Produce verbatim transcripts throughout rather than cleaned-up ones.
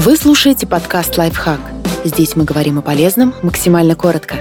Вы слушаете подкаст «Лайфхак». Здесь мы говорим о полезном максимально коротко.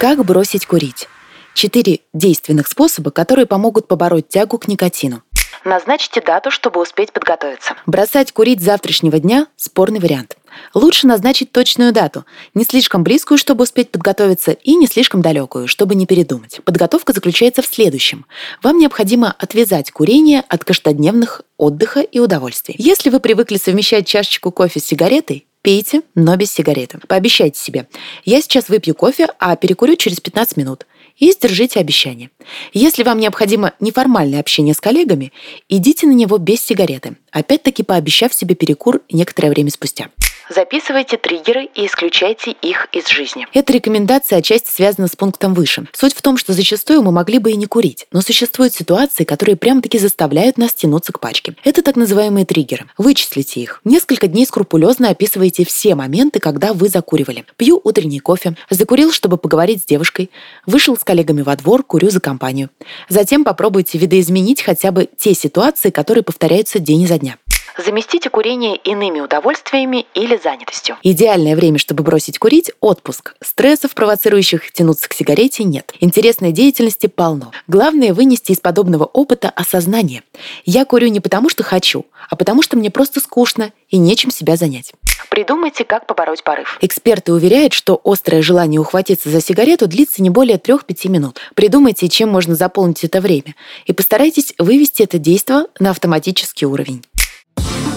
Как бросить курить? Четыре действенных способа, которые помогут побороть тягу к никотину. Назначьте дату, чтобы успеть подготовиться. Бросать курить с завтрашнего дня – спорный вариант. Лучше назначить точную дату, не слишком близкую, чтобы успеть подготовиться, и не слишком далекую, чтобы не передумать. Подготовка заключается в следующем. Вам необходимо отвязать курение от каждодневных отдыха и удовольствий. Если вы привыкли совмещать чашечку кофе с сигаретой, пейте, но без сигареты. Пообещайте себе: я сейчас выпью кофе, а перекурю через пятнадцать минут. И сдержите обещание. Если вам необходимо неформальное общение с коллегами, идите на него без сигареты, опять-таки пообещав себе перекур некоторое время спустя. Записывайте триггеры и исключайте их из жизни. Эта рекомендация отчасти связана с пунктом выше. Суть в том, что зачастую мы могли бы и не курить, но существуют ситуации, которые прямо-таки заставляют нас тянуться к пачке. Это так называемые триггеры. Вычислите их. Несколько дней скрупулезно описывайте все моменты, когда вы закуривали. Пью утренний кофе, закурил, чтобы поговорить с девушкой, вышел с коллегами во двор, курю за компанию. Затем попробуйте видоизменить хотя бы те ситуации, которые повторяются день изо дня. Заместите курение иными удовольствиями или занятостью. Идеальное время, чтобы бросить курить – отпуск. Стрессов, провоцирующих тянуться к сигарете, нет. Интересной деятельности полно. Главное – вынести из подобного опыта осознание. Я курю не потому, что хочу, а потому, что мне просто скучно и нечем себя занять. Придумайте, как побороть порыв. Эксперты уверяют, что острое желание ухватиться за сигарету длится не более три-пять минут. Придумайте, чем можно заполнить это время, и постарайтесь вывести это действие на автоматический уровень.